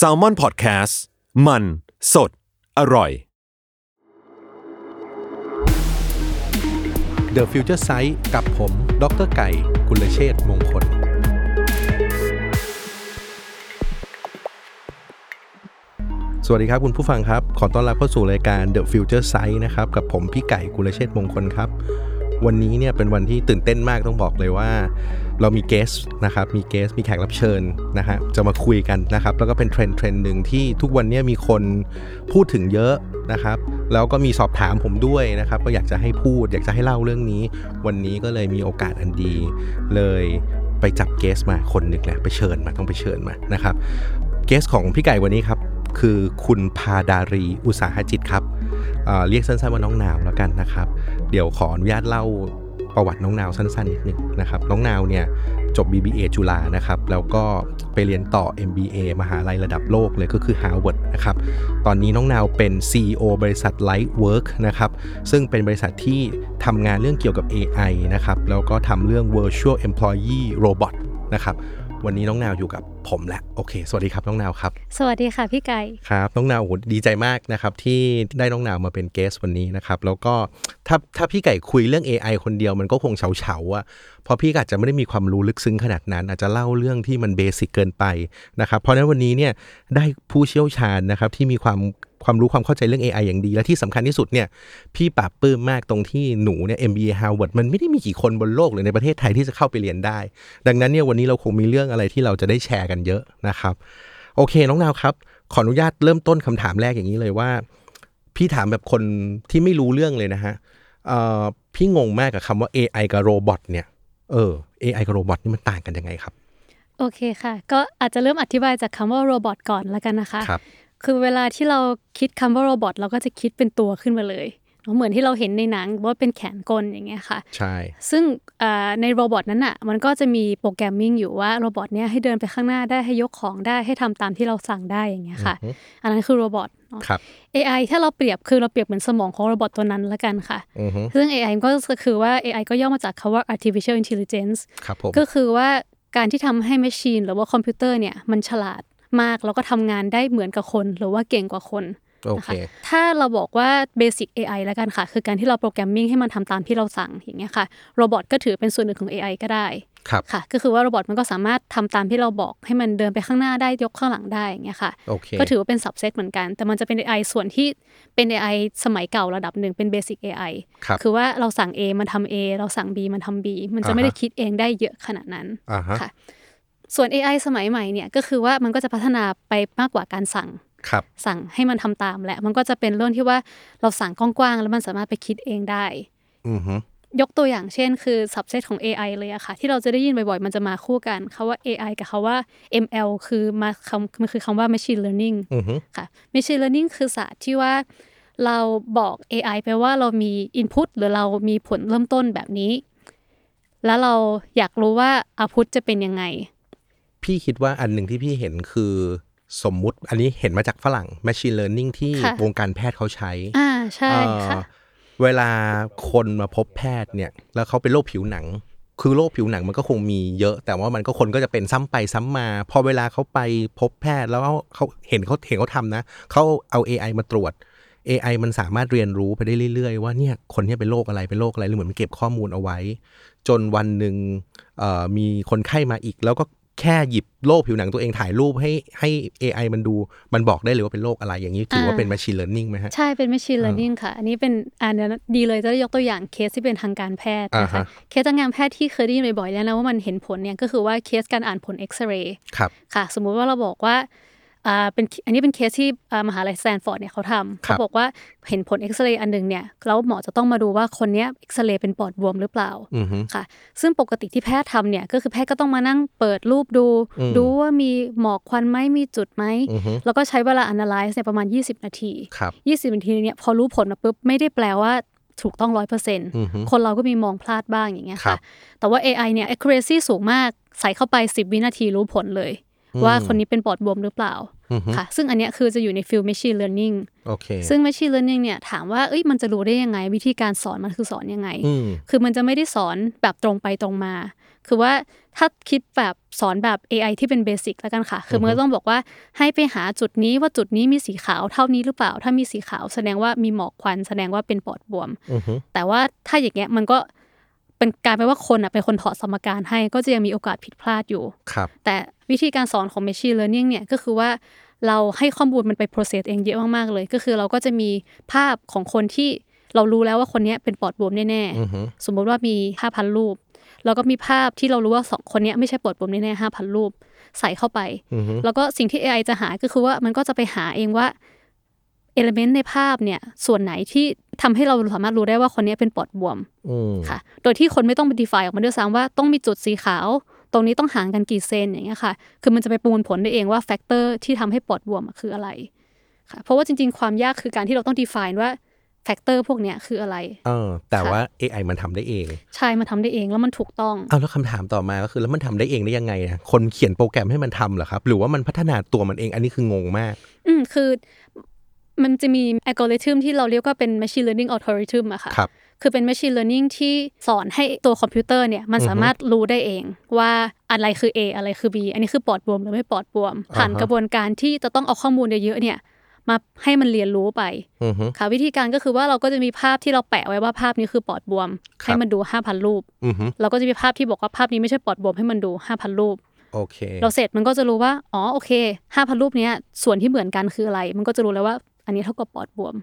Salmon Podcast มันสดอร่อย The Future Sight กับผมดร.ไก่กุลเชษฐ์มงคลสวัสดีครับคุณผู้ฟังครับขอต้อนรับเข้าสู่รายการ The Future Sight นะครับกับผมพี่ไก่กุลเชษฐ์มงคลครับวันนี้เนี่ยเป็นวันที่ตื่นเต้นมากต้องบอกเลยว่าเรามีเกสต์นะครับมีแขกรับเชิญนะฮะจะมาคุยกันนะครับแล้วก็เป็นเทรนด์นึงที่ทุกวันนี้มีคนพูดถึงเยอะนะครับแล้วก็มีสอบถามผมด้วยนะครับก็อยากจะให้พูดอยากจะให้เล่าเรื่องนี้วันนี้ก็เลยมีโอกาสอันดีเลยไปจับเกสต์มาคนนึงแหละต้องไปเชิญมานะครับเกสต์ของพี่ไก่วันนี้ครับคือคุณพาดารีอุตสาหจิตครับเรียกสั้นๆว่าน้องนาวแล้วกันนะครับเดี๋ยวขออนุญาตเล่าประวัติน้องนาวสั้นๆนิดนึงนะครับน้องนาวเนี่ยจบ BBA จุฬานะครับแล้วก็ไปเรียนต่อ MBA มหาลัยระดับโลกเลยก็คือ Harvard นะครับตอนนี้น้องนาวเป็น CEO บริษัท Lightwerk นะครับซึ่งเป็นบริษัทที่ทำงานเรื่องเกี่ยวกับ AI นะครับแล้วก็ทำเรื่อง Virtual Employee Robot นะครับวันนี้น้องนาวอยู่กับผมแหละโอเคสวัสดีครับน้องนาวครับสวัสดีค่ะพี่ไก่ครับน้องนาวโหดีใจมากนะครับที่ได้น้องนาวมาเป็นเกสต์วันนี้นะครับแล้วก็ถ้าพี่ไก่คุยเรื่อง AI คนเดียวมันก็คงเฉาอ่ะเพราะพี่อาจจะไม่ได้มีความรู้ลึกซึ้งขนาดนั้นอาจจะเล่าเรื่องที่มันเบสิกเกินไปนะครับเพราะฉะนั้นวันนี้เนี่ยได้ผู้เชี่ยวชาญนะครับที่มีความรู้ความเข้าใจเรื่อง AI อย่างดีและที่สำคัญที่สุดเนี่ยพี่ปราบปลื้มมากตรงที่หนูเนี่ย MBA Harvard มันไม่ได้มีกี่คนบนโลกหรือในประเทศไทยที่จะเข้าไปเรียนได้ดังนั้นเนี่ยวันนี้เราคงมีเรื่องอะไรที่เราจะได้แชร์กันเยอะนะครับโอเคน้องนาวครับขออนุญาตเริ่มต้นคำถามแรกอย่างนี้เลยว่าพี่ถามแบบคนที่ไม่รู้เรื่องเลยนะฮะพี่งงมากกับคำว่า AI กับโรบอทเนี่ยAI กับโรบอทนี่มันต่างกันยังไงครับโอเคค่ะก็อาจจะเริ่มอธิบายจากคำว่าโรบอทก่อนละกันนะคะคือเวลาที่เราคิดคำว่าโรบอทเราก็จะคิดเป็นตัวขึ้นมาเลยเหมือนที่เราเห็นในหนังว่าเป็นแขนกลอย่างเงี้ยค่ะใช่ซึ่งในโรบอทนั้นอ่ะมันก็จะมีโปรแกรมมิ่งอยู่ว่าโรบอทเนี้ยให้เดินไปข้างหน้าได้ให้ยกของได้ให้ทำตามที่เราสั่งได้อย่างเงี้ยค่ะอันนั้นคือโรบอทครับ AI ถ้าเราเปรียบคือเราเปรียบเหมือนสมองของโรบอทตัวนั้นละกันค่ะซึ่ง AI ก็คือว่า AI ก็ย่อมาจากคำว่า Artificial Intelligence ก็คือว่าการที่ทำให้ machine หรือว่าคอมพิวเตอร์เนี่ยมันฉลาดมากแล้วก็ทำงานได้เหมือนกับคนหรือว่าเก่งกว่าคนนะคะ ถ้าเราบอกว่าเบสิก AI แล้วกันค่ะคือการที่เราโปรแกรมมิ่งให้มันทำตามที่เราสั่งอย่างเงี้ยค่ะโรบอทก็ถือเป็นส่วนหนึ่งของ AI ก็ได้ค่ะก็คือว่าโรบอทมันก็สามารถทำตามที่เราบอกให้มันเดินไปข้างหน้าได้ยกข้างหลังได้อย่างเงี้ยค่ะก็ถือว่าเป็น subset เหมือนกันแต่มันจะเป็น AI ส่วนที่เป็น AI สมัยเก่าระดับหนึ่งเป็น basic AI คือว่าเราสั่ง A มันทำ A เราสั่ง B มันทำ B มันจะไม่ได้คิดเองได้เยอะขนาดนั้นค่ะส่วน AI สมัยใหม่เนี่ยก็คือว่ามันก็จะพัฒนาไปมากกว่าการสั่งให้มันทำตามและมันก็จะเป็นเรื่องที่ว่าเราสั่งกว้างๆแล้วมันสามารถไปคิดเองได้ยกตัวอย่างเช่นคือ subset ของ AI เลยอะค่ะที่เราจะได้ยินบ่อยๆมันจะมาคู่กันคำว่า AI กับคำว่า ML คือมันคือคำว่า Machine Learning ค่ะ Machine Learning คือศาสตร์ที่ว่าเราบอก AI ไปว่าเรามี input หรือเรามีผลเริ่มต้นแบบนี้แล้วเราอยากรู้ว่า output จะเป็นยังไงพี่คิดว่าอันหนึ่งที่พี่เห็นคือสมมุติอันนี้เห็นมาจากฝรั่ง Machine Learning ที่วงการแพทย์เขาใช้ใช่ค่ะเวลาคนมาพบแพทย์เนี่ยแล้วเขาเป็นโรคผิวหนังคือโรคผิวหนังมันก็คงมีเยอะแต่ว่ามันก็คนก็จะเป็นซ้ำไปซ้ำมาพอเวลาเขาไปพบแพทย์แล้วเขาเห็นเขาทำนะเขาเอา AI มาตรวจ AI มันสามารถเรียนรู้ไปได้เรื่อยๆว่าเนี่ยคนนี้เป็นโรคอะไรหรือเหมือนมันเก็บข้อมูลเอาไว้จนวันนึงมีคนไข้มาอีกแล้วก็แค่หยิบโรคผิวหนังตัวเองถ่ายรูปให้ AI มันดูมันบอกได้เลยว่าเป็นโรคอะไรอย่างนี้ถือว่าเป็น Machine Learning ไหมฮะใช่เป็น Machine Learning ค่ะอันนี้เป็นดีเลยจะได้ยกตัวอย่างเคสที่เป็นทางการแพทย์นะคะเคสทางการแพทย์ที่เคยได้ยินบ่อยๆแล้วนะว่ามันเห็นผลเนี่ยก็คือว่าเคสการอ่านผลเอ็กซเรย์ค่ะสมมุติว่าเราบอกว่า อันนี้เป็นเคสที่มหาวิทยาลัยสแตนฟอร์ดเนี่ยเขาทำเขาบอกว่าเห็นผลเอ็กซเรย์อันนึงเนี่ยแล้วหมอจะต้องมาดูว่าคนเนี้ยเอ็กซเรย์เป็นปอดบวมหรือเปล่าค่ะซึ่งปกติที่แพทย์ทำเนี่ยก็คือแพทย์ก็ต้องมานั่งเปิดรูปดูว่ามีหมอกควันไหมมีจุดไหมแล้วก็ใช้เวลา analyze เนี่ยประมาณ20 นาที20 นาทีเนี่ยพอรู้ผลมาปุ๊บไม่ได้แปลว่าถูกต้อง 100% คนเราก็มีมองพลาดบ้างอย่างเงี้ยค่ะแต่ว่า AI เนี่ย accuracy สูงมากใส่เข้าไป10วินาทีรู้ผลเลยว่าคนนี้เป็นปอดบวมหรือเปล่าค่ะซึ่งอันเนี้ยคือจะอยู่ในฟิลด์ Machine Learning ซึ่ง Machine Learning เนี่ยถามว่ามันจะรู้ได้ยังไงวิธีการสอนมันคือสอนยังไงคือมันจะไม่ได้สอนแบบตรงไปตรงมาคือว่าถ้าคิดแบบสอนแบบ AI ที่เป็นเบสิกแล้วกันค่ะคือมันก็ต้องบอกว่าให้ไปหาจุดนี้ว่าจุดนี้มีสีขาวเท่านี้หรือเปล่าถ้ามีสีขาวแสดงว่ามีหมอกควันแสดงว่าเป็นปอดบวมแต่ว่าถ้าอย่างเงี้ยมันก็เป็นกลายเป็นว่าคนเป็นคนถอดสมการให้ก็จะยังมีโอกาสผิดพลาดอยู่แต่วิธีการสอนของ Machine Learning เนี่ยก็คือว่าเราให้ข้อมูลมันไป process เองเยอะมากๆเลยก็คือเราก็จะมีภาพของคนที่เรารู้แล้วว่าคนนี้เป็นปอดบวมแน่ๆสมมติว่ามี 5,000 รูปแล้วก็มีภาพที่เรารู้ว่า2คนนี้ไม่ใช่ปอดบวมแน่ๆ 5,000 รูปใส่เข้าไปแล้วก็สิ่งที่ AI จะหาก็คือว่ามันก็จะไปหาเองว่า element ในภาพเนี่ยส่วนไหนที่ทำให้เราสามารถรู้ได้ว่าคนนี้เป็นปอดบวมค่ะโดยที่คนไม่ต้อง define ออกมาด้วยซ้ำว่าต้องมีจุดสีขาวตรงนี้ต้องห่างกันกี่เซนอย่างเงี้ยค่ะคือมันจะไปประมวลผลได้เองว่าแฟกเตอร์ที่ทำให้ปอดบวมคืออะไรค่ะเพราะว่าจริงๆความยากคือการที่เราต้อง define ว่าแฟกเตอร์พวกเนี้ยคืออะไรแต่ว่า AI มันทำได้เองใช่มันทำได้เองแล้วมันถูกต้องแล้วคำถามต่อมาก็คือแล้วมันทำได้เองได้ยังไงนะคนเขียนโปรแกรมให้มันทำเหรอครับหรือว่ามันพัฒนาตัวมันเองอันนี้คืองงมากคือมันจะมีอัลกอริทึมที่เราเรียกว่าเป็น machine learning algorithm อะค่ะคือเป็น machine learning ที่สอนให้ตัวคอมพิวเตอร์เนี่ยมันสามารถรู้ได้เองว่าอะไรคือ A อะไรคือ B อันนี้คือปอดบวมหรือไม่ปอดบวมผ่านกระบวนการที่จะต้องเอาข้อมูลเยอะๆเนี่ยมาให้มันเรียนรู้ไปค่ะวิธีการก็คือว่าเราก็จะมีภาพที่เราแปะไว้ว่าภาพนี้คือปอดบวมให้มันดู 5,000 รูปเราก็จะมีภาพที่บอกว่าภาพนี้ไม่ใช่ปอดบวมให้มันดู 5,000 รูปเราเสร็จมันก็จะรู้ว่าโอเค 5,000 รูปเนี้ยส่วนที่เหมือนกันคืออะไรมันก็จะรู้แล้วว่าอันนี้เท่ากับปอดบวม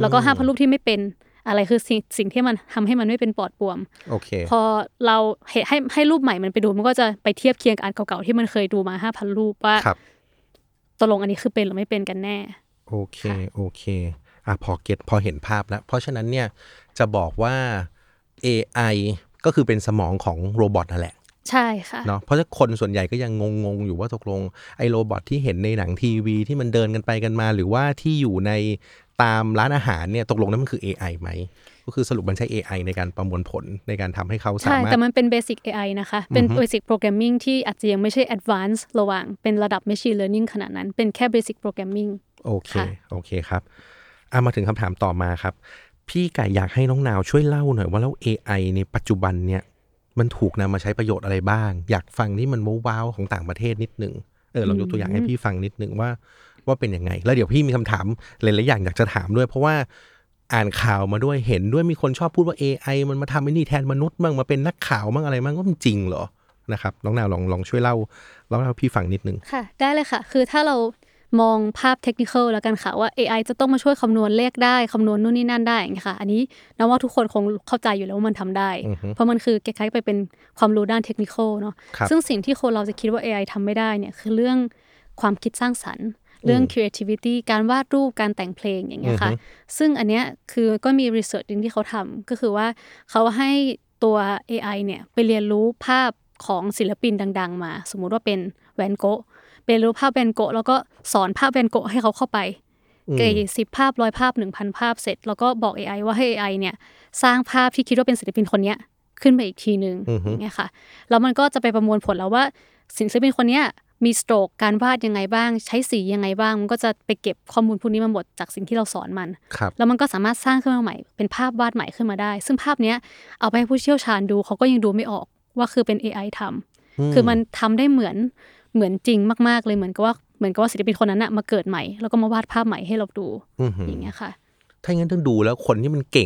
แล้วก็ 5,000 รูปที่ไม่เป็นอะไรคือสิ่งที่มันทำให้มันไม่เป็นปอดบวมพอเราให้รูปใหม่มันไปดูมันก็จะไปเทียบเคียงกับอันเก่าๆที่มันเคยดูมา 5,000 รูปว่าตกลงอันนี้คือเป็นหรือไม่เป็นกันแน่โอเคพอเก็ตพอเห็นภาพแล้วเพราะฉะนั้นเนี่ยจะบอกว่า AI ก็คือเป็นสมองของโรบอทนั่นแหละใช่ค่ะเนาะเพราะว่าคนส่วนใหญ่ก็ยังงงอยู่ว่าตกลงไอ้โรบอทที่เห็นในหนังทีวีที่มันเดินกันไปกันมาหรือว่าที่อยู่ในตามร้านอาหารเนี่ยตกลงนั้นมันคือ AI ไหมก็คือสรุปมันใช้ AI ในการประมวลผลในการทำให้เขาสามารถใช่แต่มันเป็น Basic AI นะคะเป็น Basic Programming ที่อาจจะยังไม่ใช่ Advanced ระหว่างเป็นระดับ Machine Learning ขนาดนั้นเป็นแค่ Basic Programming โอเคครับมาถึงคำถามต่อมาครับพี่ไก่อยากให้น้องนาวช่วยเล่าหน่อยว่าแล้ว AI ในปัจจุบันเนี่ยมันถูกนำมาใช้ประโยชน์อะไรบ้างอยากฟังที่มันว้าวๆของต่างประเทศนิดนึงลองยกตัวอย่างให้พี่ฟังนิดนึงว่าเป็นยังไงแล้วเดี๋ยวพี่มีคำถามหลายๆอย่างอยากจะถามด้วยเพราะว่าอ่านข่าวมาด้วยเห็นด้วยมีคนชอบพูดว่า AI มันมาทำไอ้นี่แทนมนุษย์มั่งมาเป็นนักข่าวมั่งอะไรมั่งว่ามันจริงเหรอนะครับน้องนาวลองช่วยเล่าพี่ฟังนิดนึงค่ะได้เลยค่ะคือถ้าเรามองภาพเทคนิคอลแล้วกันค่ะว่า AI จะต้องมาช่วยคำนวณเลขได้คำนวณนู่นนี่นั่นได้อย่างเงี้ยค่ะอันนี้นับว่าทุกคนคงเข้าใจอยู่แล้วว่ามันทำได้เพราะมันคือคล้ายๆไปเป็นความรู้ด้านเทคนิคอลเนาะซึ่งสิ่งที่คนเราจะคิดว่า AI ทำไม่ได้เนี่ยคือเรื่องความคิดสร้างสรรค์เรื่อง creativity การวาดรูปการแต่งเพลงอย่างเงี้ยค่ะซึ่งอันเนี้ยคือก็มี research ที่เขาทำก็คือว่าเขาให้ตัว AI เนี่ยไปเรียนรู้ภาพของศิลปินดังๆมาสมมุติว่าเป็นแวนโก๊ะไปรู้ภาพแวนโก๊ะแล้วก็สอนภาพแวนโก๊ะให้เขาเข้าไปเกย10ภาพ100ภาพ 1,000 ภาพเสร็จแล้วก็บอก AI ว่าให้ AI เนี่ยสร้างภาพที่คิดว่าเป็นศิลปินคนเนี้ยขึ้นมาอีกทีนึงอย่างเงี้ยค่ะแล้วมันก็จะไปประมวลผลแล้วว่าศิลปินคนเนี้ยมีสโตรกการวาดยังไงบ้างใช้สียังไงบ้างมันก็จะไปเก็บข้อมูลพวกนี้มาหมดจากสิ่งที่เราสอนมันแล้วมันก็สามารถสร้างขึ้นมาใหม่เป็นภาพวาดใหม่ขึ้นมาได้ซึ่งภาพเนี้ยเอาไปให้ผู้เชี่ยวชาญดูเขาก็ยังดูไม่ออกว่าคือเป็น AI ทำคือมันทำได้เหมือนจริงมากๆเลยเหมือนกับว่าศิลปินคนนั้นน่ะมาเกิดใหม่แล้วก็มาวาดภาพใหม่ให้เราดูอย่างเงี้ยค่ะถ้างั้นต้องดูแล้วคนที่มันเ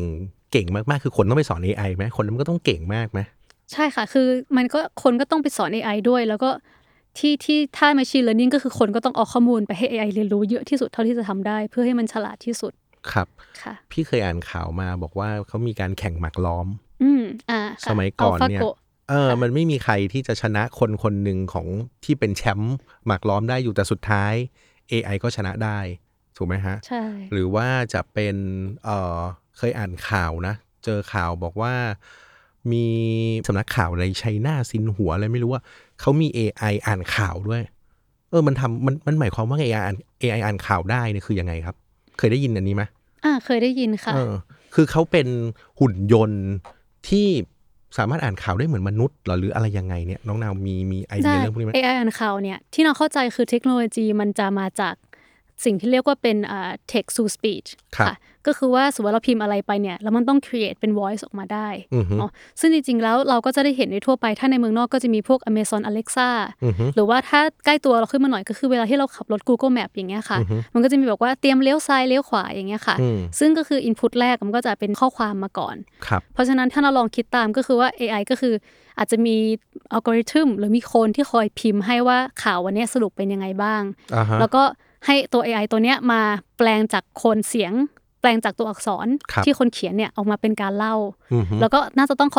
ก่งมากๆคือคนต้องไปสอน AI มั้ยคนมันก็ต้องเก่งมากมั้ยใช่ค่ะคือมันก็คนก็ต้องไปสอน AI ด้วยแล้วก็ที่ถ้า machine learning ก็คือคนก็ต้องเอาข้อมูลไปให้ AI เรียนรู้เยอะที่สุดเท่าที่จะทำได้เพื่อให้มันฉลาดที่สุดครับค่ะพี่เคยอ่านข่าวมาบอกว่าเขามีการแข่งหมากล้อมสมัยก่อนเนี่ยมันไม่มีใครที่จะชนะคนๆนึงของที่เป็นแชมป์หมากล้อมได้อยู่แต่สุดท้าย AI ก็ชนะได้ถูกไหมฮะใช่หรือว่าจะเป็นเคยอ่านข่าวนะเจอข่าวบอกว่ามีสำนักข่าวอะไรไชน่าซินหัวอะไรไม่รู้ว่าเขามี AI อ่านข่าวด้วยมันทำมันหมายความว่า AI อ่านข่าวได้เนี่ยคือยังไงครับเคยได้ยินอันนี้ไหมเคยได้ยินค่ะคือเขาเป็นหุ่นยนต์ที่สามารถอ่านข่าวได้เหมือนมนุษย์หรืออะไรยังไงเนี่ยน้องนาวมีไอเดียเรื่องพวกนี้ไหม AI อ่านข่าวเนี่ยที่น้องเข้าใจคือเทคโนโลยีมันจะมาจากสิ่งที่เรียกว่าเป็นtext to speech ค่ะก็คือว่าสมมุติเราพิมพ์อะไรไปเนี่ยแล้วมันต้อง create เป็น voice ออกมาได้เนาะซึ่งจริงๆแล้วเราก็จะได้เห็นในทั่วไปถ้าในเมืองนอกก็จะมีพวก Amazon Alexa หรือว่าถ้าใกล้ตัวเราขึ้นมาหน่อยก็คือเวลาที่เราขับรถ Google Map อย่างเงี้ยค่ะมันก็จะมีบอกว่าเตรียมเลี้ยวซ้ายเลี้ยวขวาอย่างเงี้ยค่ะซึ่งก็คือ input แรกมันก็จะเป็นข้อความมาก่อนเพราะฉะนั้นถ้าเราลองคิดตามก็คือว่า AI ก็คืออาจจะมีอัลกอริทึมหรือมีคนที่คอยพิมพ์ให้ว่าข่าววันนี้สรุปเป็นยังไงบ้างแล้วก็ให้ตัว AI ตัวเนี้ยมาแปลงจากคนเสียงแปลงจากตัวอักษรที่คนเขียนเนี่ยออกมาเป็นการเล่าแล้วก็น่าจะต้อง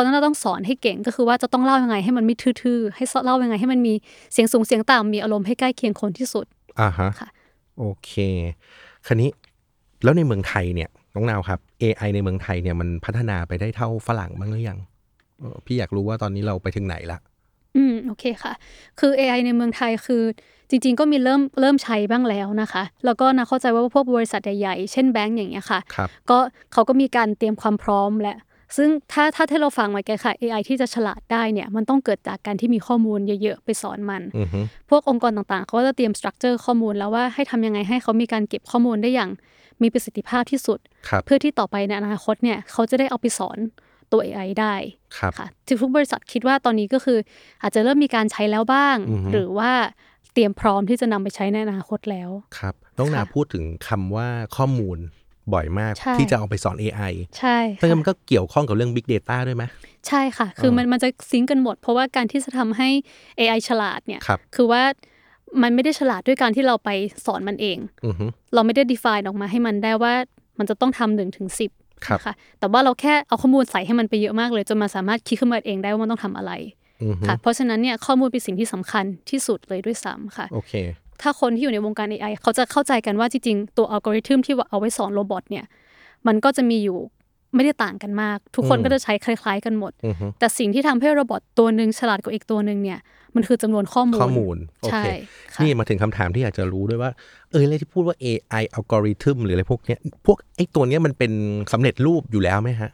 สอนให้เก่งก็คือว่าจะต้องเล่ายังไงให้มันไม่ทื่อๆให้เล่ายังไงให้มันมีเสียงสูงเสียงต่ำมีอารมณ์ให้ใกล้เคียงคนที่สุดค่ะโอเคคราวนี้แล้วในเมืองไทยเนี่ยน้องนาวครับ AI ในเมืองไทยเนี่ยมันพัฒนาไปได้เท่าฝรั่งบ้างหรือยังพี่อยากรู้ว่าตอนนี้เราไปถึงไหนละโอเคค่ะคือ AI ในเมืองไทยคือจริงๆก็มีเริ่มใช้บ้างแล้วนะคะแล้วก็น่าเข้าใจว่าพวกบริษัทใหญ่ๆเช่นแบงก์อย่างเงี้ยค่ะก็เขาก็มีการเตรียมความพร้อมและซึ่งถ้าที่เราฟังมาแกค่ะ AI ที่จะฉลาดได้เนี่ยมันต้องเกิดจากการที่มีข้อมูลเยอะๆไปสอนมันพวกองค์กรต่างๆเขาก็จะเตรียมสตรัคเจอร์ข้อมูลแล้วว่าให้ทำยังไงให้เขามีการเก็บข้อมูลได้อย่างมีประสิทธิภาพที่สุดเพื่อที่ต่อไปในอนาคตเนี่ยเขาจะได้เอาไปสอนตัว AI ได้ค่ะที่ทุกบริษัทคิดว่าตอนนี้ก็คืออาจจะเริ่มมีการใช้แล้วบ้างหรือว่าเตรียมพร้อมที่จะนำไปใช้ในอนาคตแล้วครับน้องนาพูดถึงคำว่าข้อมูลบ่อยมากที่จะเอาไปสอน AI ใช่เพราะงั้นมันก็เกี่ยวข้องกับเรื่อง Big Data ด้วยไหมใช่ค่ะคือมันจะซิงค์กันหมดเพราะว่าการที่จะทำให้ AI ฉลาดเนี่ยคือว่ามันไม่ได้ฉลาดด้วยการที่เราไปสอนมันเองเราไม่ได้ define ออกมาให้มันได้ว่ามันจะต้องทำ1 ถึง 10ค่ะแต่ว่าเราแค่เอาข้อมูลใส่ให้มันไปเยอะมากเลยจนมาสามารถคิดขึ้นมาเองได้ว่ามันต้องทำอะไรค่ะเพราะฉะนั้นเนี่ยข้อมูลเป็นสิ่งที่สำคัญที่สุดเลยด้วยซ้ำค่ะ okay. ถ้าคนที่อยู่ในวงการ AI เขาจะเข้าใจกันว่าจริงๆตัวอัลกอริทึมที่เอาไว้สอนโรบอทเนี่ยมันก็จะมีอยู่ไม่ได้ต่างกันมากทุกคนก็จะใช้คล้ายๆกันหมดแต่สิ่งที่ทำให้โรบอทตัวนึงฉลาดกว่าอีกตัวนึงเนี่ยมันคือจำนวนข้อมูลโอเคนี่มาถึงคำถามที่อยากจะรู้ด้วยว่าอะไรที่พูดว่า AI อัลกอริทึมหรืออะไรพวกเนี้ยพวกไอ้ตัวเนี้ยมันเป็นสำเร็จรูปอยู่แล้วไหมฮะ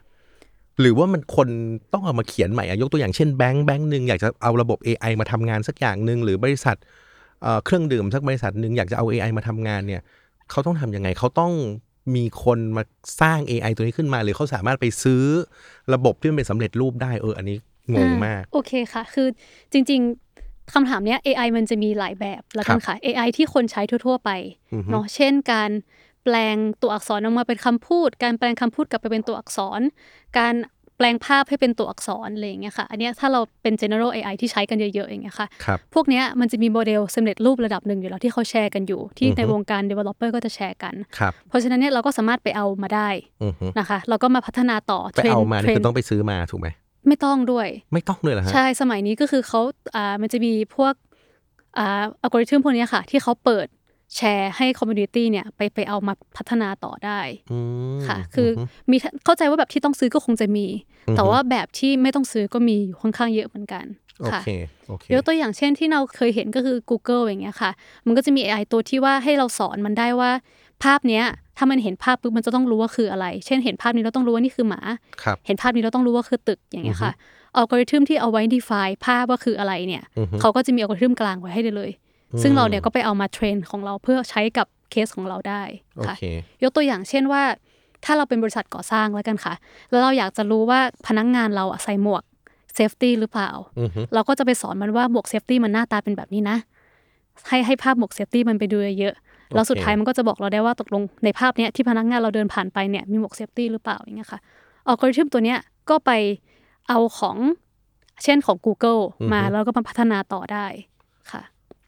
หรือว่ามันคนต้องเอามาเขียนใหม่ยกตัวอย่างเช่นแบงค์นึงอยากจะเอาระบบ AI มาทำงานสักอย่างนึงหรือบริษัทเครื่องดื่มสักบริษัทนึงอยากจะเอา AI มาทำงานเนี่ยเขาต้องทำยังไงเขาต้องมีคนมาสร้าง AI ตัวนี้ขึ้นมาหรือเขาสามารถไปซื้อระบบที่มันเป็นสำเร็จรูปได้อันนี้งงมากโอเคค่ะคือจริงๆคำถามเนี้ย AI มันจะมีหลายแบบแล้วกันค่ะ AI ที่คนใช้ทั่วๆไปเนาะเช่นการแปลงตัวอักษรออกมาเป็นคำพูดการแปลงคำพูดกลับไปเป็นตัวอักษรการแปลงภาพให้เป็นตัวอักษรอะไรอย่างเงี้ยค่ะอันเนี้ยถ้าเราเป็น general AI ที่ใช้กันเยอะๆอย่างเงี้ยค่ะพวกเนี้ยมันจะมีโมเดลสำเร็จรูประดับหนึ่งอยู่แล้วที่เขาแชร์กันอยู่ที่ในวงการ developer ก็จะแชร์กันเพราะฉะนั้นเนี่ยเราก็สามารถไปเอามาได้นะคะแล้วก็มาพัฒนาต่อไปเอามาเนี่ยคือต้องไปซื้อมาถูกไหมไม่ต้องด้วยเหรอฮะใช่สมัยนี้ก็คือเขามันจะมีพวกอัลกอริทึมพวกนี้ค่ะที่เขาเปิดแชร์ให้คอมมูนิตี้เนี่ยไปเอามาพัฒนาต่อได้ค่ะคือมีเข้าใจว่าแบบที่ต้องซื้อก็คงจะมีแต่ว่าแบบที่ไม่ต้องซื้อก็มีอยู่ค่อนข้างเยอะเหมือนกันค่ะยกตัวอย่างเช่นที่เราเคยเห็นก็คือ Google อย่างเงี้ยค่ะมันก็จะมี AI ตัวที่ว่าให้เราสอนมันได้ว่าภาพเนี้ยถ้ามันเห็นภาพปุ๊บมันจะต้องรู้ว่าคืออะไรเช่นเห็นภาพนี้เราต้องรู้ว่านี่คือหมาเห็นภาพนี้เราต้องรู้ว่าคือตึกอย่างเงี้ยค่ะอัลกอริทึมที่เอาไว้ define ภาพว่าคืออะไรเนี่ยเขาก็จะมีอัลกอริทึมกลางไว้ให้เลยซึ่งเราเนี่ยก็ไปเอามาเทรนของเราเพื่อใช้กับเคสของเราได้ค่ะยกตัวอย่างเช่นว่าถ้าเราเป็นบริษัทก่อสร้างแล้วกันค่ะแล้วเราอยากจะรู้ว่าพนักงานเราใส่หมวกเซฟตี้หรือเปล่าเราก็จะไปสอนมันว่าหมวกเซฟตี้มันหน้าตาเป็นแบบนี้นะให้ภาพหมวกเซฟตี้มันไปดูเยอะOkay. แล้วสุดท้ายมันก็จะบอกเราได้ว่าตกลงในภาพเนี้ยที่พนักงานเราเดินผ่านไปเนี่ยมีหมวกเซฟตี้หรือเปล่าอย่างเงี้ยค่ะอัลกอริทึมตัวเนี้ยก็ไปเอาของเช่นของ Google มาแล้วก็มาพัฒนาต่อได้ค่ะ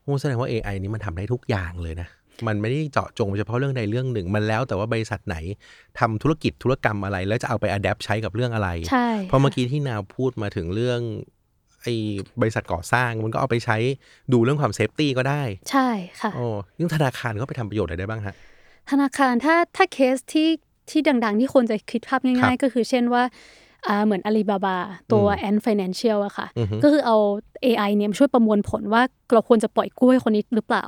โอ้แสดงว่า AI นี้มันทำได้ทุกอย่างเลยนะมันไม่ได้เจาะจงเฉพาะเรื่องใดเรื่องหนึ่งมันแล้วแต่ว่าบริษัทไหนทำธุรกรรมอะไรแล้วจะเอาไปอะแดปใช้กับเรื่องอะไรเพราะเมื่อกี้ที่นาวพูดมาถึงเรื่อง ไอบริษัทก่อสร้างมันก็เอาไปใช้ดูเรื่องความเซฟตี้ก็ได้ใช่ค่ะโอ้ยิ่งธนาคารก็ไปทำประโยชน์อะไรได้บ้างฮะธนาคารถ้าเคสที่ดังๆที่คนจะคิดภาพง่ายๆก็คือเช่นว่าเหมือน Alibaba ตัว Ant Financial อะค่ะก็คือเอา AI เนี่ยช่วยประมวลผลว่าเราควรจะปล่อยกู้ให้คนนี้หรือเปล่า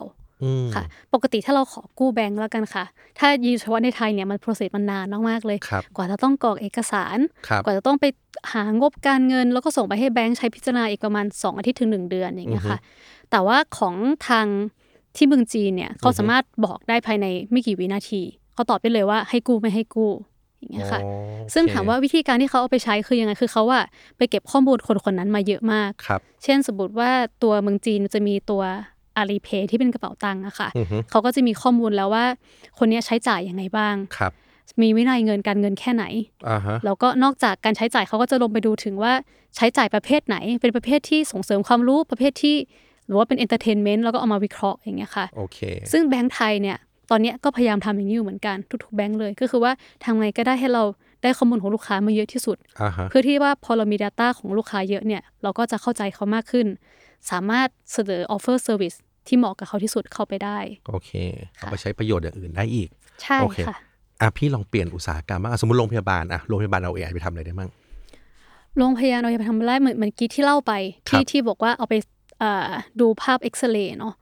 ค่ะปกติถ้าเราขอกู้แบงก์แล้วกันค่ะถ้ายิ่งเฉพาะในไทยเนี่ยมันโปรเซสมันนานมากๆเลยกว่าจะต้องกรอกเอกสารกว่าจะต้องไปหางบการเงินแล้วก็ส่งไปให้แบงก์ใช้พิจารณาอีกประมาณ2อาทิตย์ถึง1เดือนอย่างเงี้ยค่ะแต่ว่าของทางที่เมืองจีนเนี่ยเขาสามารถบอกได้ภายในไม่กี่วินาทีเขาตอบได้เลยว่าให้กู้ไม่ให้กู้อย่างเงี้ยค่ะซึ่งถามว่าวิธีการที่เขาเอาไปใช้คือยังไงคือเขาอะไปเก็บข้อมูลคนๆนั้นมาเยอะมากเช่นสมมติว่าตัวเมืองจีนจะมีตัว Alipay ที่เป็นกระเป๋าตังค์อะค่ะเขาก็จะมีข้อมูลแล้วว่าคนนี้ใช้จ่ายยังไงบ้างมีวินัยการเงินแค่ไหนแล้วก็นอกจากการใช้จ่ายเขาก็จะลงไปดูถึงว่าใช้จ่ายประเภทไหนเป็นประเภทที่ส่งเสริมความรู้ประเภทที่หรือว่าเป็น entertainment แล้วก็เอามาวิเคราะห์อย่างเงี้ยค่ะซึ่งแบงก์ไทยเนี่ยตอนนี้ก็พยายามทำอย่างนี้อยู่เหมือนกันทุกๆแบงก์เลยก็คือว่าทำไงก็ได้ให้เราได้ข้อมูลของลูกค้ามาเยอะที่สุด uh-huh. เพื่อที่ว่าพอเรามี data ของลูกค้าเยอะเนี่ยเราก็จะเข้าใจเขามากขึ้นสามารถเสนอ offer service ที่เหมาะกับเขาที่สุดเข้าไปได้โอเคเอาไปใช้ประโยชน์อย่างอื่นได้อีกใช่ค่ะอ่ะพี่ลองเปลี่ยนอุตสาหกรรมบ้างสมมติโรงพยาบาลอ่ะโรงพยาบาลเอา AI ไปทำอะไรได้บ้างโรงพยาบาลเอาไปทำอะไรเหมือนกี้ที่เล่าไปที่บอกว่าเอาไปดูภาพ X-ray เนาะ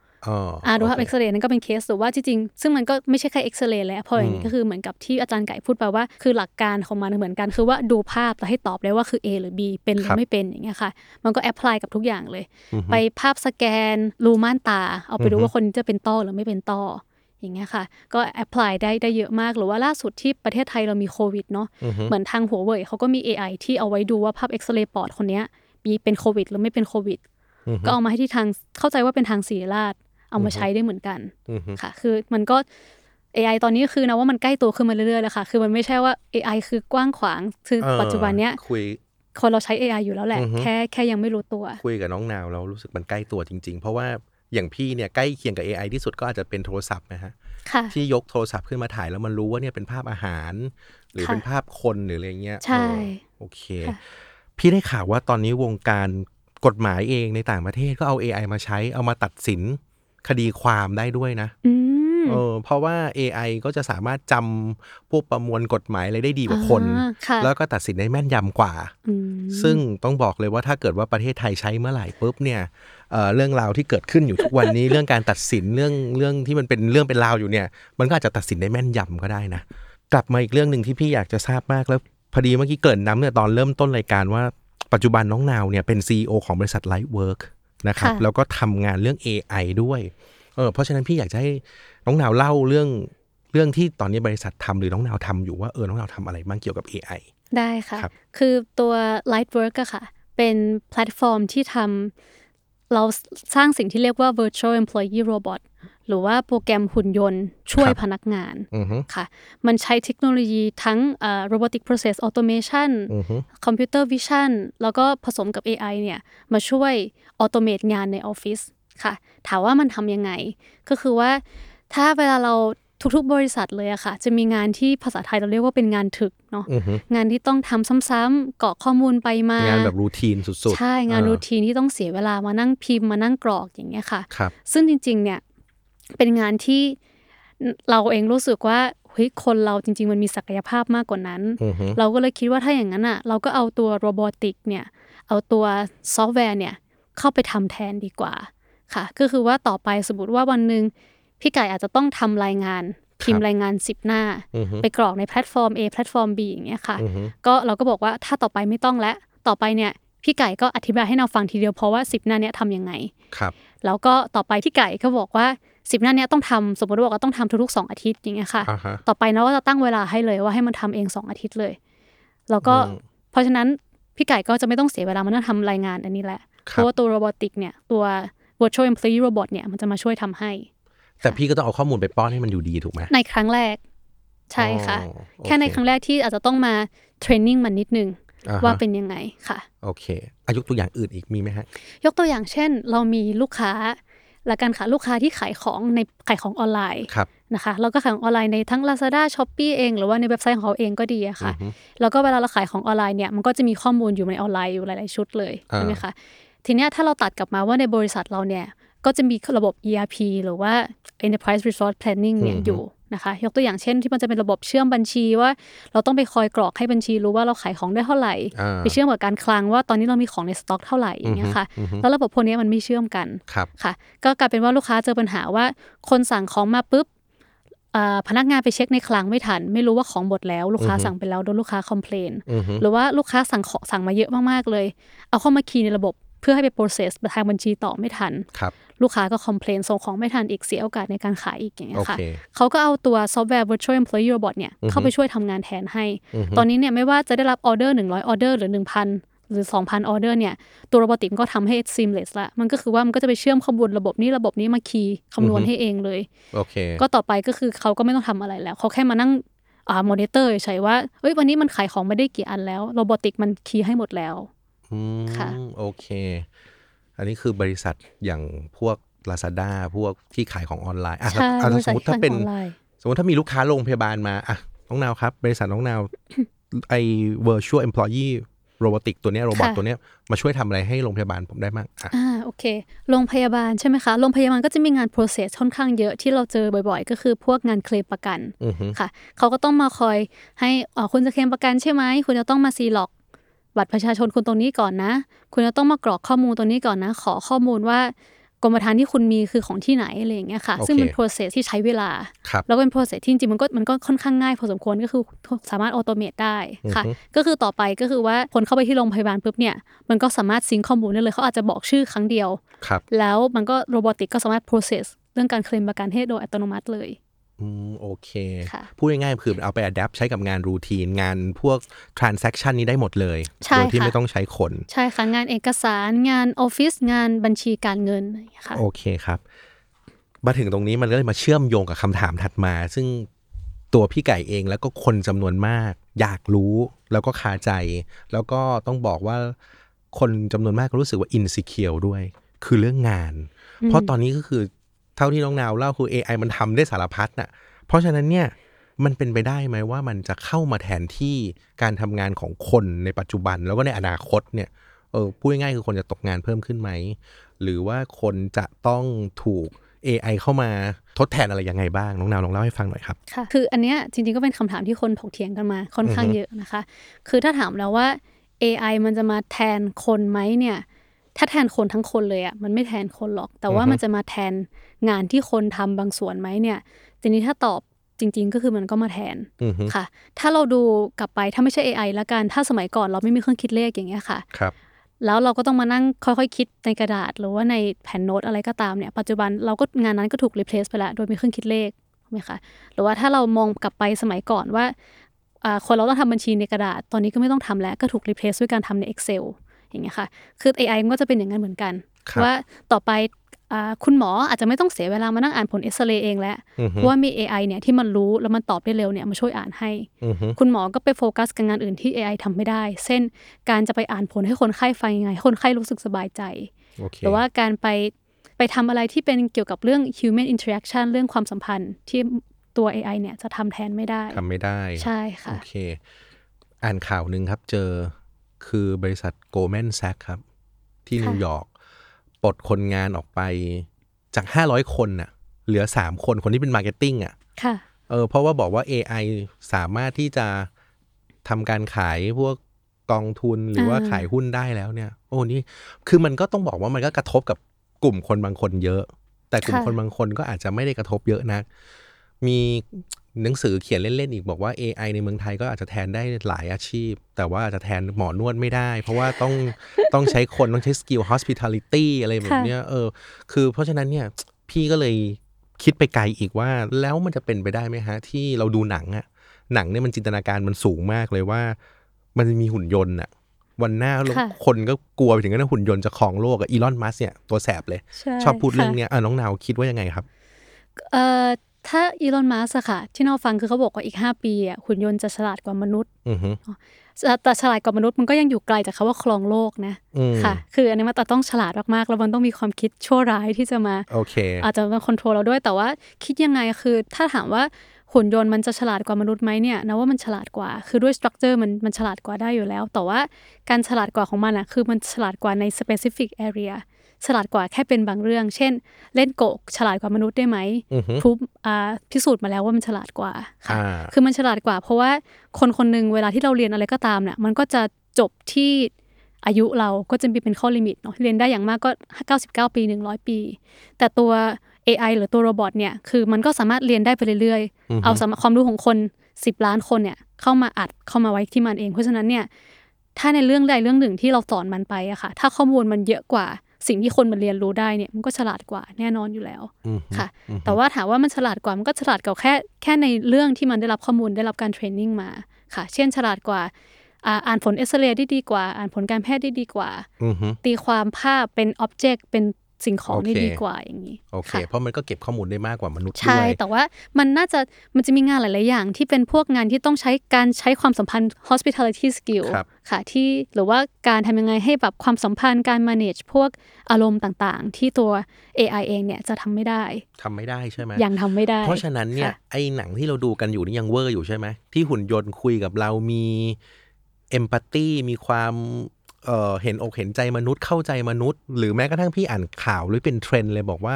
ดูภาพ X-ray นั่นก็เป็นเคสหรือว่าจริงๆซึ่งมันก็ไม่ใช่แค่ X-ray แล้วพออย่างนี้ก็คือเหมือนกับที่อาจารย์ไก่พูดไปว่าคือหลักการของมันเหมือนกันคือว่าดูภาพแล้วให้ตอบได้ว่าคือ A หรือ B เป็นหรือไม่เป็นอย่างเงี้ยค่ะมันก็แอพพลายกับทุกอย่างเลยไปภาพสแกนรูม่านตาเอาไปดูว่าคนจะเป็นต้อหรือไม่เป็นต้ออย่างเงี้ยค่ะก็แอพพลายได้เยอะมากหรือว่าล่าสุดที่ประเทศไทยเรามีโควิดเนาะเหมือนทางหัวเว่ยเขาก็มี AI ที่เอาไว้ดูว่าภาพ X-ray ปอดคนเนี้ยมีเป็นโควิดหรือไม่เป็นโควิดก็เอามาให้ที่ทางเข้าใจว่าเป็นทางศิริราชเอามาใช้ได้เหมือนกันค่ะคือมันก็ AI ตอนนี้คือนะว่ามันใกล้ตัวขึ้นมาเรื่อยๆแล้วค่ะคือมันไม่ใช่ว่า AI คือกว้างขวางคือปัจจุบันเนี้ยคนเราใช้ AI อยู่แล้วแหละแค่ยังไม่รู้ตัวคุยกับน้องนาวเรารู้สึกมันใกล้ตัวจริงๆเพราะว่าอย่างพี่เนี่ยใกล้เคียงกับ AI ที่สุดก็อาจจะเป็นโทรศัพท์นะฮะที่ยกโทรศัพท์ขึ้นมาถ่ายแล้วมันรู้ว่าเนี่ยเป็นภาพอาหารหรือเป็นภาพคนหรืออะไรเงี้ยใช่โอเคพี่ได้ข่าวว่าตอนนี้วงการกฎหมายเองในต่างประเทศก็เอา AI มาใช้เอามาตัดสินคดีความได้ด้วยนะเพราะว่า AI ก็จะสามารถจำพวกประมวลกฎหมายอะไรได้ดีกว่าคนแล้วก็ตัดสินได้แม่นยำกว่าซึ่งต้องบอกเลยว่าถ้าเกิดว่าประเทศไทยใช้เมื่อไหร่ปุ๊บเนี่ยเรื่องราวที่เกิดขึ้นอยู่ทุกวันนี้ เรื่องการตัดสินเรื่องที่มันเป็นเรื่องเป็นราวอยู่เนี่ยมันก็อาจจะตัดสินได้แม่นยำก็ได้นะกลับมาอีกเรื่องนึงที่พี่อยากจะทราบมากแล้วพอดีเมื่อกี้เกริ่นนำเนี่ยตอนเริ่มต้นรายการว่าปัจจุบันน้องนาวเนี่ยเป็น CEO ของบริษัท Lightwerk นะครับแล้วก็ทำงานเรื่อง AI ด้วยเพราะฉะนั้นพี่อยากจะให้น้องนาวเล่าเรื่องที่ตอนนี้บริษัททำหรือน้องนาวทำอยู่ว่าน้องนาวทำอะไรบ้างเกี่ยวกับ AI ได้ค่ะ คือตัว Lightwerk อะค่ะเป็นแพลตฟอร์มที่ทำเราสร้างสิ่งที่เรียกว่า Virtual Employee Robot หรือว่าโปรแกรมหุ่นยนต์ช่วยพนักงานค่ะมันใช้เทคโนโลยีทั้งRobotic Process Automation Computer Vision แล้วก็ผสมกับ AI เนี่ยมาช่วย automate งานในออฟฟิศค่ะถามว่ามันทำยังไงก็คือว่าถ้าเวลาเราทุกๆบริษัทเลยอะค่ะจะมีงานที่ภาษาไทยเราเรียกว่าเป็นงานถึกเนาะงานที่ต้องทำซ้ำๆกรอกข้อมูลไปมางานแบบรูทีนสุดๆใช่งานรูทีนที่ต้องเสียเวลามานั่งพิมพ์มานั่งกรอกอย่างเงี้ยค่ะซึ่งจริงๆเนี่ยเป็นงานที่เราเองรู้สึกว่าเฮ้ยคนเราจริงๆมันมีศักยภาพมากกว่านั้นเราก็เลยคิดว่าถ้าอย่างนั้นอะเราก็เอาตัวโรบอติกเนี่ยเอาตัวซอฟต์แวร์เนี่ยเข้าไปทำแทนดีกว่าค่ะก็คือว่าต่อไปสมมติว่าวันนึงพี่ไก่อาจจะต้องทำรายงานพิมพ์รายงาน10หน้าไปกรอกในแพลตฟอร์ม A แพลตฟอร์ม B อย่างเงี้ยค่ะก็เราก็บอกว่าถ้าต่อไปไม่ต้องแล้วต่อไปเนี่ยพี่ไก่ก็อธิบายให้เราฟังทีเดียวเพราะว่า10หน้าเนี้ยทำยังไงแล้วก็ต่อไปพี่ไก่ก็บอกว่า10หน้าเนี้ยต้องทำสมมติว่าต้องทำทุกๆ2อาทิตย์อย่างเงี้ยค่ะต่อไปเราก็จะตั้งเวลาให้เลยว่าให้มันทำเอง2อาทิตย์เลยแล้วก็เพราะฉะนั้นพี่ไก่ก็จะไม่ต้องเสียเวลามานั่งทำรายงานอันนี้แหละเพราะว่าตัวโรบอติกเนี่ยตัว Virtual Employee Robot เนี่ยมันจะมาช่วยทำให้แต่พี่ก็ต้องเอาข้อมูลไปป้อนให้มันอยู่ดีถูกไหมในครั้งแรกใช่ค่ะแค่ในครั้งแรกที่อาจจะต้องมาเทรนนิ่งมันนิดนึงว่าเป็นยังไงค่ะโอเคยกตัวอย่างอื่นอีกมีไหมฮะยกตัวอย่างเช่นเรามีลูกค้าละกันค่ะลูกค้าที่ขายของในขายของออนไลน์นะคะแล้วก็ขายของออนไลน์ในทั้ง Lazada Shopee เองหรือว่าในเว็บไซต์ของเขาเองก็ดีอะค่ะแล้วก็เวลาเราขายของออนไลน์เนี่ยมันก็จะมีข้อมูลอยู่ในออนไลน์อยู่หลายๆชุดเลยใช่ไหมคะ ทีนี้ถ้าเราตัดกลับมาว่าในบริษัทเราเนี่ยก็จะมีระบบ ERP หรือว่า Enterprise Resource Planning เนี่ยอยู่นะคะยกตัวอย่างเช่นที่มันจะเป็นระบบเชื่อมบัญชีว่าเราต้องไปคอยกรอกให้บัญชีรู้ว่าเราขายของได้เท่าไหร่ไปเชื่อมกับการคลังว่าตอนนี้เรามีของในสต็อกเท่าไหร่อย่างเงี้ยค่ะแล้วระบบพวกนี้มันไม่เชื่อมกันค่ะก็กลายเป็นว่าลูกค้าเจอปัญหาว่าคนสั่งของมาปุ๊บพนักงานไปเช็คในคลังไม่ทันไม่รู้ว่าของหมดแล้วลูกค้าสั่งไปแล้วโดนลูกค้าคอมเพลนหรือว่าลูกค้าสั่งมาเยอะมากๆเลยเอาเข้ามาคีย์ในระบบเพื่อให้ไปโปรเซสทางบัญชีต่อไม่ทันลูกค้าก็คอมเพลนส่งของไม่ทันอีกเสียโอกาสในการขายอีกอย่างเงี้ยค่ะเขาก็เอาตัวซอฟต์แวร์ Virtual Employee Robot เนี่ยเข้าไปช่วยทำงานแทนให้ตอนนี้เนี่ยไม่ว่าจะได้รับออเดอร์100ออเดอร์หรือ 1,000 หรือ 2,000 ออเดอร์เนี่ยตัวโรบอติกก็ทำให้ seamless ละมันก็คือว่ามันก็จะไปเชื่อมข้อมูลระบบนี้มาคีย์คำนวณให้เองเลยก็ต่อไปก็คือเขาก็ไม่ต้องทำอะไรแล้วเขาแค่มานั่งมอนิเตอร์ใช่ว่าเอ้ยวันนี้มันขายของไม่ได้กี่อันแล้วโรบอติกมันคีย์ให้หมดแล้วค่ะโอเคอันนี้คือบริษัทอย่างพวก Lazada พวกที่ขายของออนไลน์สมมติถ้ามีลูกค้าโรงพยาบาลมาอ่ะน้องนาวครับบริษัทน้องนาวไอ้ Virtual Employee Robotic ตัวเนี้ยโรบอทตัวเนี้ยมาช่วยทำอะไรให้โรงพยาบาลผมได้บ้างโอเคโรงพยาบาลใช่ไหมคะโรงพยาบาลก็จะมีงาน process ค่อนข้างเยอะที่เราเจอบ่อยๆก็คือพวกงานเคลมประกันค่ะเขาก็ต้องมาคอยให้คุณจะเคลมประกันใช่ไหมคุณจะต้องมาซีล็อกบัตรประชาชนคุณตรงนี้ก่อนนะคุณจะต้องมากรอกข้อมูลตรงนี้ก่อนนะขอข้อมูลว่ากรมธรรม์ที่คุณมีคือของที่ไหนอะไรอย่างเงี้ยค่ะ ซึ่งเป็น process ที่ใช้เวลาแล้วเป็น process ที่จริงๆมันก็ค่อนข้างง่ายพอสมควรก็คือสามารถ automate ได้ค่ะก็คือต่อไปก็คือว่าคนเข้าไปที่โรงพยาบาลปุ๊บเนี่ยมันก็สามารถซิงค์ข้อมูลได้เลยเขาอาจจะบอกชื่อครั้งเดียวแล้วมันก็โรบอติกก็สามารถ process เรื่องการเคลมประกันให้โดยอัตโนมัติเลยโอเคพูดง่ายๆคือเอาไป adapt ใช้กับงานรูทีนงานพวก transaction นี้ได้หมดเลยโดยที่ไม่ต้องใช้คนใช่ค่ะงานเอกสารงานออฟฟิศงานบัญชีการเงินค่ะโอเคครับมาถึงตรงนี้มันก็เลยมาเชื่อมโยงกับคำถามถัดมาซึ่งตัวพี่ไก่เองแล้วก็คนจำนวนมากอยากรู้แล้วก็คาใจแล้วก็ต้องบอกว่าคนจำนวนมากก็รู้สึกว่า insecure ด้วยคือเรื่องงานเพราะตอนนี้ก็คือเท่าที่น้องนาวเล่าคือ AI มันทำได้สารพัดน่ะเพราะฉะนั้นเนี่ยมันเป็นไปได้ไหมว่ามันจะเข้ามาแทนที่การทำงานของคนในปัจจุบันแล้วก็ในอนาคตเนี่ยพูดง่ายๆคือคนจะตกงานเพิ่มขึ้นไหมหรือว่าคนจะต้องถูก AI เข้ามาทดแทนอะไรยังไงบ้างน้องนาวลองเล่าให้ฟังหน่อยครับค่ะคืออันเนี้ยจริงๆก็เป็นคำถามที่คนถกเถียงกันมาค่อนข้างเยอะนะคะคือถ้าถามแล้วว่า AI มันจะมาแทนคนไหมเนี่ยถ้าแทนคนทั้งคนเลยอ่ะมันไม่แทนคนหรอกแต่ว่ามันจะมาแทนงานที่คนทำบางส่วนไหมเนี่ยทีนี้ถ้าตอบจริงๆก็คือมันก็มาแทนค่ะถ้าเราดูกลับไปถ้าไม่ใช่ AI ละกันถ้าสมัยก่อนเราไม่มีเครื่องคิดเลขอย่างเงี้ยค่ะครับแล้วเราก็ต้องมานั่งค่อยๆคิดในกระดาษหรือว่าในแผ่นโน้ตอะไรก็ตามเนี่ยปัจจุบันเราก็งานนั้นก็ถูกรีเพลซไปละโดยมีเครื่องคิดเลขใช่ไหมคะหรือว่าถ้าเรามองกลับไปสมัยก่อนว่าคนเราต้องทำบัญชีในกระดาษตอนนี้ก็ไม่ต้องทำแล้วก็ถูกรีเพลซด้วยการทำใน Excel อย่างเงี้ยค่ะคือ AI มันก็จะเป็นอย่างนั้นเหมือนกันว่าต่อไปคุณหมออาจจะไม่ต้องเสียเวลามานั่งอ่านผลเอ็กซเรย์เองแล้วเพราะว่ามี AI เนี่ยที่มันรู้แล้วมันตอบได้เร็วเนี่ยมาช่วยอ่านให้คุณหมอก็ไปโฟกัสกับงานอื่นที่ AI ทำไม่ได้เช่นการจะไปอ่านผลให้คนไข้ฟังยังไงคนไข้รู้สึกสบายใจหรือว่าการไปทำอะไรที่เป็นเกี่ยวกับเรื่อง human interaction เรื่องความสัมพันธ์ที่ตัว AI เนี่ยจะทำแทนไม่ได้ทำไม่ได้ใช่ค่ะโอเคอ่านข่าวนึงครับเจอคือบริษัท Goldman Sachs ครับที่นิวยอร์กปลดคนงานออกไปจาก500คนน่ะเหลือ3คนคนที่เป็นมาร์เก็ตติ้งอ่ะค่ะเพราะว่าบอกว่า AI สามารถที่จะทำการขายพวกกองทุนหรือว่าขายหุ้นได้แล้วเนี่ยโอ้นี่คือมันก็ต้องบอกว่ามันก็กระทบกับกลุ่มคนบางคนเยอะแต่กลุ่มคนบางคนก็อาจจะไม่ได้กระทบเยอะนักมีหนังสือเขียนเล่นๆอีกบอกว่า AI ในเมืองไทยก็อาจจะแทนได้หลายอาชีพแต่ว่าอาจจะแทนหมอนวดไม่ได้เพราะว่าต้องใช้คนต้องใช้สกิล hospitality อะไรแบบเนี้ยคือเพราะฉะนั้นเนี่ยพี่ก็เลยคิดไปไกลอีกว่าแล้วมันจะเป็นไปได้ไหมฮะที่เราดูหนังเนี่ยมันจินตนาการมันสูงมากเลยว่ามันมีหุ่นยนต์อะวันหน้าคนก็กลัวไปถึงขนาดหุ่นยนต์จะครองโลกอะอีลอนมัสก์เนี่ยตัวแสบเลยชอบพูดเรื่องเนี้ยน้องนาวคิดว่ายังไงครับถ้าอีลอน มัสก์ค่ะที่เราฟังคือเขาบอกว่าอีก5ปีอ่ะหุ่นยนต์จะฉลาดกว่ามนุษย์แต่ฉลาดกว่ามนุษย์มันก็ยังอยู่ไกลจากคำว่าครองโลกนะค่ะคืออันนี้มันต้องฉลาดมากๆแล้วมันต้องมีความคิดชั่วร้ายที่จะมาอาจจะมาคอนโทรลเราด้วยแต่ว่าคิดยังไงคือถ้าถามว่า หุ่นยนต์มันจะฉลาดกว่ามนุษย์ไหมเนี่ยนะว่ามันฉลาดกว่าคือด้วยสตรัคเจอร์มันฉลาดกว่าได้อยู่แล้วแต่ว่าการฉลาดกว่าของมันอ่ะคือมันฉลาดกว่าใน specific area ฉลาดกว่าแค่เป็นบางเรื่องเช่นเล่นโกะฉลาดกว่ามนุษย์ได้ไหมพิสูจน์มาแล้วว่ามันฉลาดกว่าค่ะคือมันฉลาดกว่าเพราะว่าคนๆนึงเวลาที่เราเรียนอะไรก็ตามเนี่ยมันก็จะจบที่อายุเราก็จะมีเป็นข้อลิมิตเนาะเรียนได้อย่างมากก็99ปี100ปีแต่ตัว AI หรือตัวโรบอทเนี่ยคือมันก็สามารถเรียนได้ไปเรื่อยๆเอาความรู้ของคน10ล้านคนเนี่ยเข้ามาอัดเข้ามาไว้ที่มันเองเพราะฉะนั้นเนี่ยถ้าในเรื่องใดเรื่องหนึ่งที่เราสอนมันไปอะค่ะถ้าข้อมูลมันเยอะกว่าสิ่งที่คนมันเรียนรู้ได้เนี่ยมันก็ฉลาดกว่าแน่นอนอยู่แล้วค่ะแต่ว่าถามว่ามันฉลาดกว่ามันก็ฉลาดกว่าแค่ในเรื่องที่มันได้รับข้อมูลได้รับการเทรนนิ่งมาค่ะเช่นฉลาดกว่าอ่านผลเอ็กซเรย์ได้ดีกว่าอ่านผลการแพทย์ได้ดีกว่าตีความภาพเป็นอ็อบเจกต์เป็นสิ่งของได้ดีกว่าอย่างนี้โอเคเพราะมันก็เก็บข้อมูลได้มากกว่ามนุษย์ด้วยใช่แต่ว่ามันจะมีงานหลายๆอย่างที่เป็นพวกงานที่ต้องใช้การใช้ความสัมพันธ์ hospitality skill ค่ะที่หรือว่าการทำยังไงให้แบบความสัมพันธ์การ manage พวกอารมณ์ต่างๆที่ตัว AI เองเนี่ยจะทำไม่ได้ใช่ไหมยังทำไม่ได้เพราะฉะนั้นเนี่ยไอ้หนังที่เราดูกันอยู่นี่ยังเวอร์อยู่ใช่ไหมที่หุ่นยนต์คุยกับเรามีempathy มีความเห็นอกเห็นใจมนุษย์เข้าใจมนุษย์หรือแม้กระทั่งพี่อ่านข่าวหรือเป็นเทรนด์เลยบอกว่า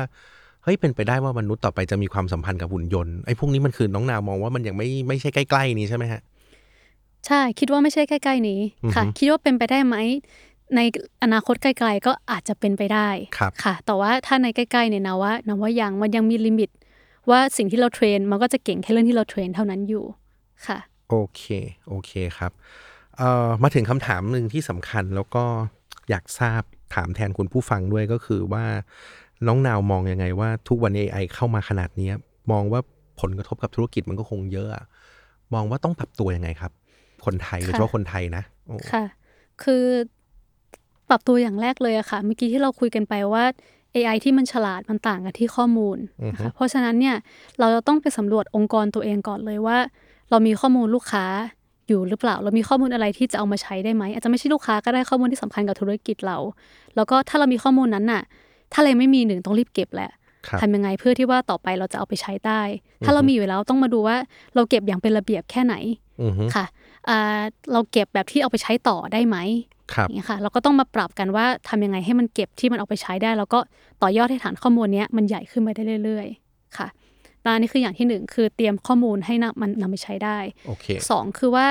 เฮ้ยเป็นไปได้ว่ามนุษย์ต่อไปจะมีความสัมพันธ์กับหุ่นยนต์ไอ้พวกนี้มันคือน้องนาวมองว่ามันยังไม่ใช่ใกล้ๆนี้ใช่ไหมฮะใช่คิดว่าไม่ใช่ใกล้ๆนี้ค่ะคิดว่าเป็นไปได้ไหมในอนาคตไกลๆก็อาจจะเป็นไปได้ค่ะแต่ว่าถ้าในใกล้ๆเนี่ยนะว่ายังมันยังมีลิมิตว่าสิ่งที่เราเทรนมันก็จะเก่งแค่เรื่องที่เราเทรนเท่านั้นอยู่ค่ะโอเคครับมาถึงคำถามหนึ่งที่สำคัญแล้วก็อยากทราบถามแทนคุณผู้ฟังด้วยก็คือว่าน้องนาวมองยังไงว่าทุกวัน AI เข้ามาขนาดนี้มองว่าผลกระทบกับธุรกิจมันก็คงเยอะมองว่าต้องปรับตัวยังไงครับคนไทยโดยเฉพาะคนไทยนะค่ะคือปรับตัวอย่างแรกเลยอะค่ะเมื่อกี้ที่เราคุยกันไปว่า AI ที่มันฉลาดมันต่างกันที่ข้อมูลนะคะเพราะฉะนั้นเนี่ยเราจะต้องไปสำรวจองค์กรตัวเองก่อนเลยว่าเรามีข้อมูลลูกค้าอยู่หรือเปล่าเรามีข้อมูลอะไรที่จะเอามาใช้ได้ไหมอาจจะไม่ใช่ลูกค้าก็ได้ข้อมูลที่สำคัญกับธุรกิจเราแล้วก็ถ้าเรามีข้อมูลนั้นน่ะถ้าอะไรไม่มีหนึ่งต้องรีบเก็บแหละทำยังไงเพื่อที่ว่าต่อไปเราจะเอาไปใช้ได้ถ้าเรามีอยู่แล้วต้องมาดูว่าเราเก็บอย่างเป็นระเบียบแค่ไหนค่ะเราเก็บแบบที่เอาไปใช้ต่อได้ไหมอย่างนี้ค่ะเราก็ต้องมาปรับกันว่าทำยังไงให้มันเก็บที่มันเอาไปใช้ได้แล้วก็ต่อยอดให้ฐานข้อมูลนี้มันใหญ่ขึ้นไปได้เรื่อยๆค่ะอันนี้คืออย่างที่1คือเตรียมข้อมูลให้มันนำไปใช้ได้ okay. 2คือว่า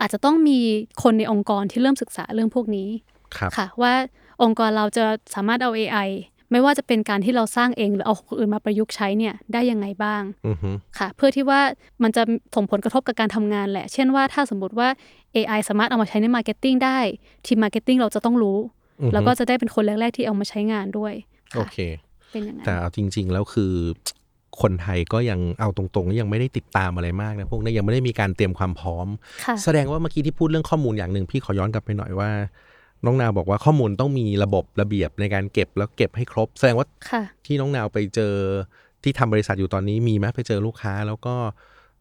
อาจจะต้องมีคนในองค์กรที่เริ่มศึกษาเรื่องพวกนี้ค่ะว่าองค์กรเราจะสามารถเอา AI ไม่ว่าจะเป็นการที่เราสร้างเองหรือเอาคนอื่นมาประยุกต์ใช้เนี่ยได้ยังไงบ้าง uh-huh. ค่ะเพื่อที่ว่ามันจะส่งผลกระทบกับการทำงานแหละเช่นว่าถ้าสมมติว่า AI สามารถเอามาใช้ใน marketing ได้ทีม marketing เราจะต้องรู้ uh-huh. แล้วก็จะได้เป็นคนแรกๆที่เอามาใช้งานด้วยโอเคเป็นอย่างนั้นแต่เอาจริงๆแล้วคือคนไทยก็ยังเอาตรงๆยังไม่ได้ติดตามอะไรมากนะพวกนี้ยังไม่ได้มีการเตรียมความพร้อมแสดงว่าเมื่อกี้ที่พูดเรื่องข้อมูลอย่างนึงพี่ขอย้อนกลับไปหน่อยว่าน้องนาวบอกว่าข้อมูลต้องมีระบบระเบียบในการเก็บแล้วเก็บให้ครบแสดงว่าที่น้องนาวไปเจอที่ทำบริษัทอยู่ตอนนี้มีไหมไปเจอลูกค้าแล้วก็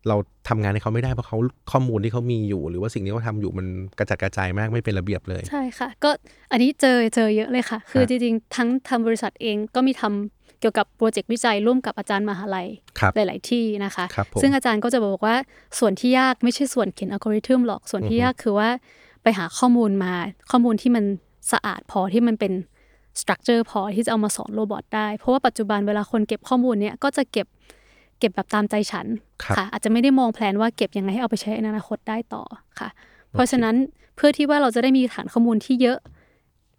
เราทำงานให้เขาไม่ได้เพราะเขาข้อมูลที่เขามีอยู่หรือว่าสิ่งที่เขาทำอยู่มันกระจัดกระจายมากไม่เป็นระเบียบเลยใช่ค่ะก็อันนี้เจอเยอะเลยค่ะคือจริงๆทั้งทำบริษัทเองก็มีทำเกี่ยวกับโปรเจกต์วิจัยร่วมกับอาจารย์มหาลัยหลายๆที่นะคะซึ่งอาจารย์ก็จะบอกว่าส่วนที่ยากไม่ใช่ส่วนเขียนอัลกอริทึมหรอกส่วนที่ยากคือว่าไปหาข้อมูลมาข้อมูลที่มันสะอาดพอที่มันเป็นสตรัคเจอร์พอที่จะเอามาสอนโรบอทได้เพราะว่าปัจจุบันเวลาคนเก็บข้อมูลเนี่ยก็จะเก็บแบบตามใจฉันค่ะอาจจะไม่ได้มองแผนว่าเก็บยังไงให้เอาไปใช้ในอนาคตได้ต่อค่ะเพราะฉะนั้นเพื่อที่ว่าเราจะได้มีฐานข้อมูลที่เยอะ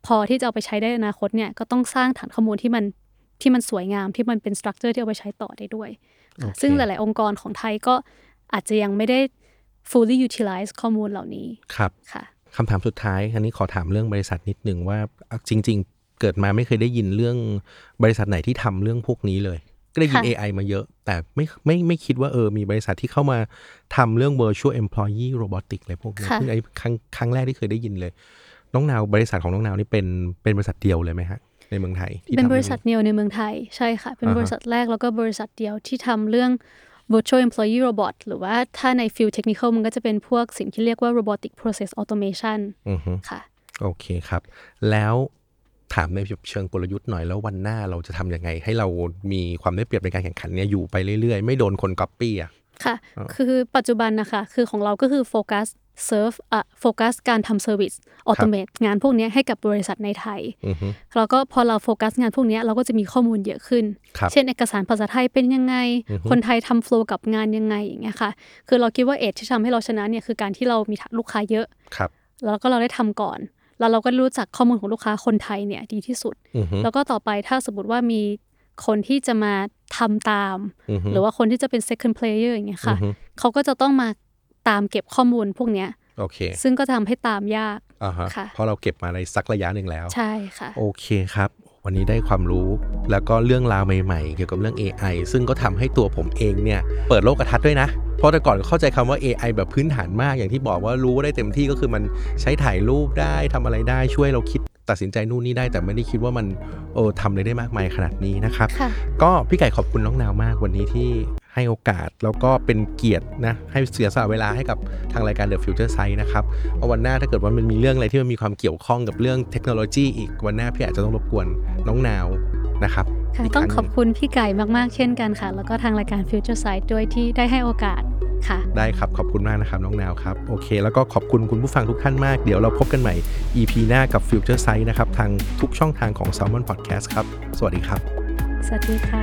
พอที่จะเอาไปใช้ได้ในอนาคตเนี่ยก็ต้องสร้างฐานข้อมูลที่มันสวยงามที่มันเป็นสตรัคเจอร์ที่เอาไปใช้ต่อได้ด้วย okay. ซึ่งหลายๆองค์กรของไทยก็อาจจะยังไม่ได้ fully utilize ข้อมูลเหล่านี้ครับค่ะคำถามสุดท้ายอันนี้ขอถามเรื่องบริษัทนิดนึงว่าจริงๆเกิดมาไม่เคยได้ยินเรื่องบริษัทไหนที่ทำเรื่องพวกนี้เลยก็ได้ยิน AI มาเยอะแต่ไม่คิดว่ามีบริษัทที่เข้ามาทำเรื่อง Virtual Employee Robotic อะไรพวกนี้ซึ่งไอ้ครั้งแรกที่เคยได้ยินเลยน้องนาวบริษัทของน้องนาวนี่เป็นบริษัทเดียวเลยไหมฮะในเมืองไทยเป็นบริษัทเดียวในเมืองไทยใช่ค่ะเป็นบริษัทแรกแล้วก็บริษัทเดียวที่ทำเรื่อง Virtual Employee Robot หรือว่าถ้าใน Field Technical มันก็จะเป็นพวกสิ่งที่เรียกว่า Robotic Process Automation ค่ะโอเคครับแล้วถามในเชิงกลยุทธ์หน่อยแล้ววันหน้าเราจะทำยังไงให้เรามีความได้เปรียบในการแข่งขันเนี่ยอยู่ไปเรื่อยๆไม่โดนคน copy อ่ะ ค่ะคือปัจจุบันนะคะคือของเราก็คือโฟกัสโฟกัสการทำเซอร์วิสออโตเมตงานพวกนี้ให้กับบริษัทในไทยแล้วก็พอเราโฟกัสงานพวกนี้เราก็จะมีข้อมูลเยอะขึ้นเช่นเอกสารภาษาไทยเป็นยังไงคนไทยทำโฟลว์กับงานยังไงอย่างเงี้ยค่ะคือเราคิดว่าเอจที่ทำให้เราชนะเนี่ยคือการที่เรามีลูกค้าเยอะแล้วก็เราได้ทำก่อนแล้วเราก็รู้จักข้อมูลของลูกค้าคนไทยเนี่ยดีที่สุดแล้วก็ต่อไปถ้าสมมติว่ามีคนที่จะมาทำตามหรือว่าคนที่จะเป็น second player อย่างเงี้ยค่ะเขาก็จะต้องมาตามเก็บข้อมูลพวกเนี้ยโอเคซึ่งก็ทำให้ตามยากค่ะเพราะเราเก็บมาในสักระยะหนึ่งแล้วใช่ค่ะโอเคครับวันนี้ได้ความรู้แล้วก็เรื่องราวใหม่ๆเกี่ยวกับเรื่อง AI ซึ่งก็ทำให้ตัวผมเองเนี่ยเปิดโลกทัศน์ด้วยนะเพราะแต่ก่อนเข้าใจคำว่า AI แบบพื้นฐานมากอย่างที่บอกว่ารู้ได้เต็มที่ก็คือมันใช้ถ่ายรูปได้ทำอะไรได้ช่วยเราคิดตัดสินใจนู่นนี่ได้แต่ไม่ได้คิดว่ามันทำอะไรได้มากมายขนาดนี้นะครับก็พี่ไก่ขอบคุณน้องนาวมากวันนี้ที่ให้โอกาสแล้วก็เป็นเกียรตินะให้เสียสละเวลาให้กับทางรายการ The Future Sight นะครับเอาวันหน้าถ้าเกิดว่ามันมีเรื่องอะไรที่มันมีความเกี่ยวข้องกับเรื่องเทคโนโลยีอีกวันหน้าพี่อาจจะต้องรบกวนน้องนาวนะครับต้องขอบคุณพี่ไก่มากๆเช่นกันค่ะแล้วก็ทางรายการ Future Sight ด้วยที่ได้ให้โอกาสค่ะได้ครับขอบคุณมากนะครับน้องนาวครับโอเคแล้วก็ขอบคุณคุณผู้ฟังทุกท่านมากเดี๋ยวเราพบกันใหม่ EP หน้ากับ Future Sight นะครับทางทุกช่องทางของ Salmon Podcast ครับสวัสดีครับสวัสดีค่ะ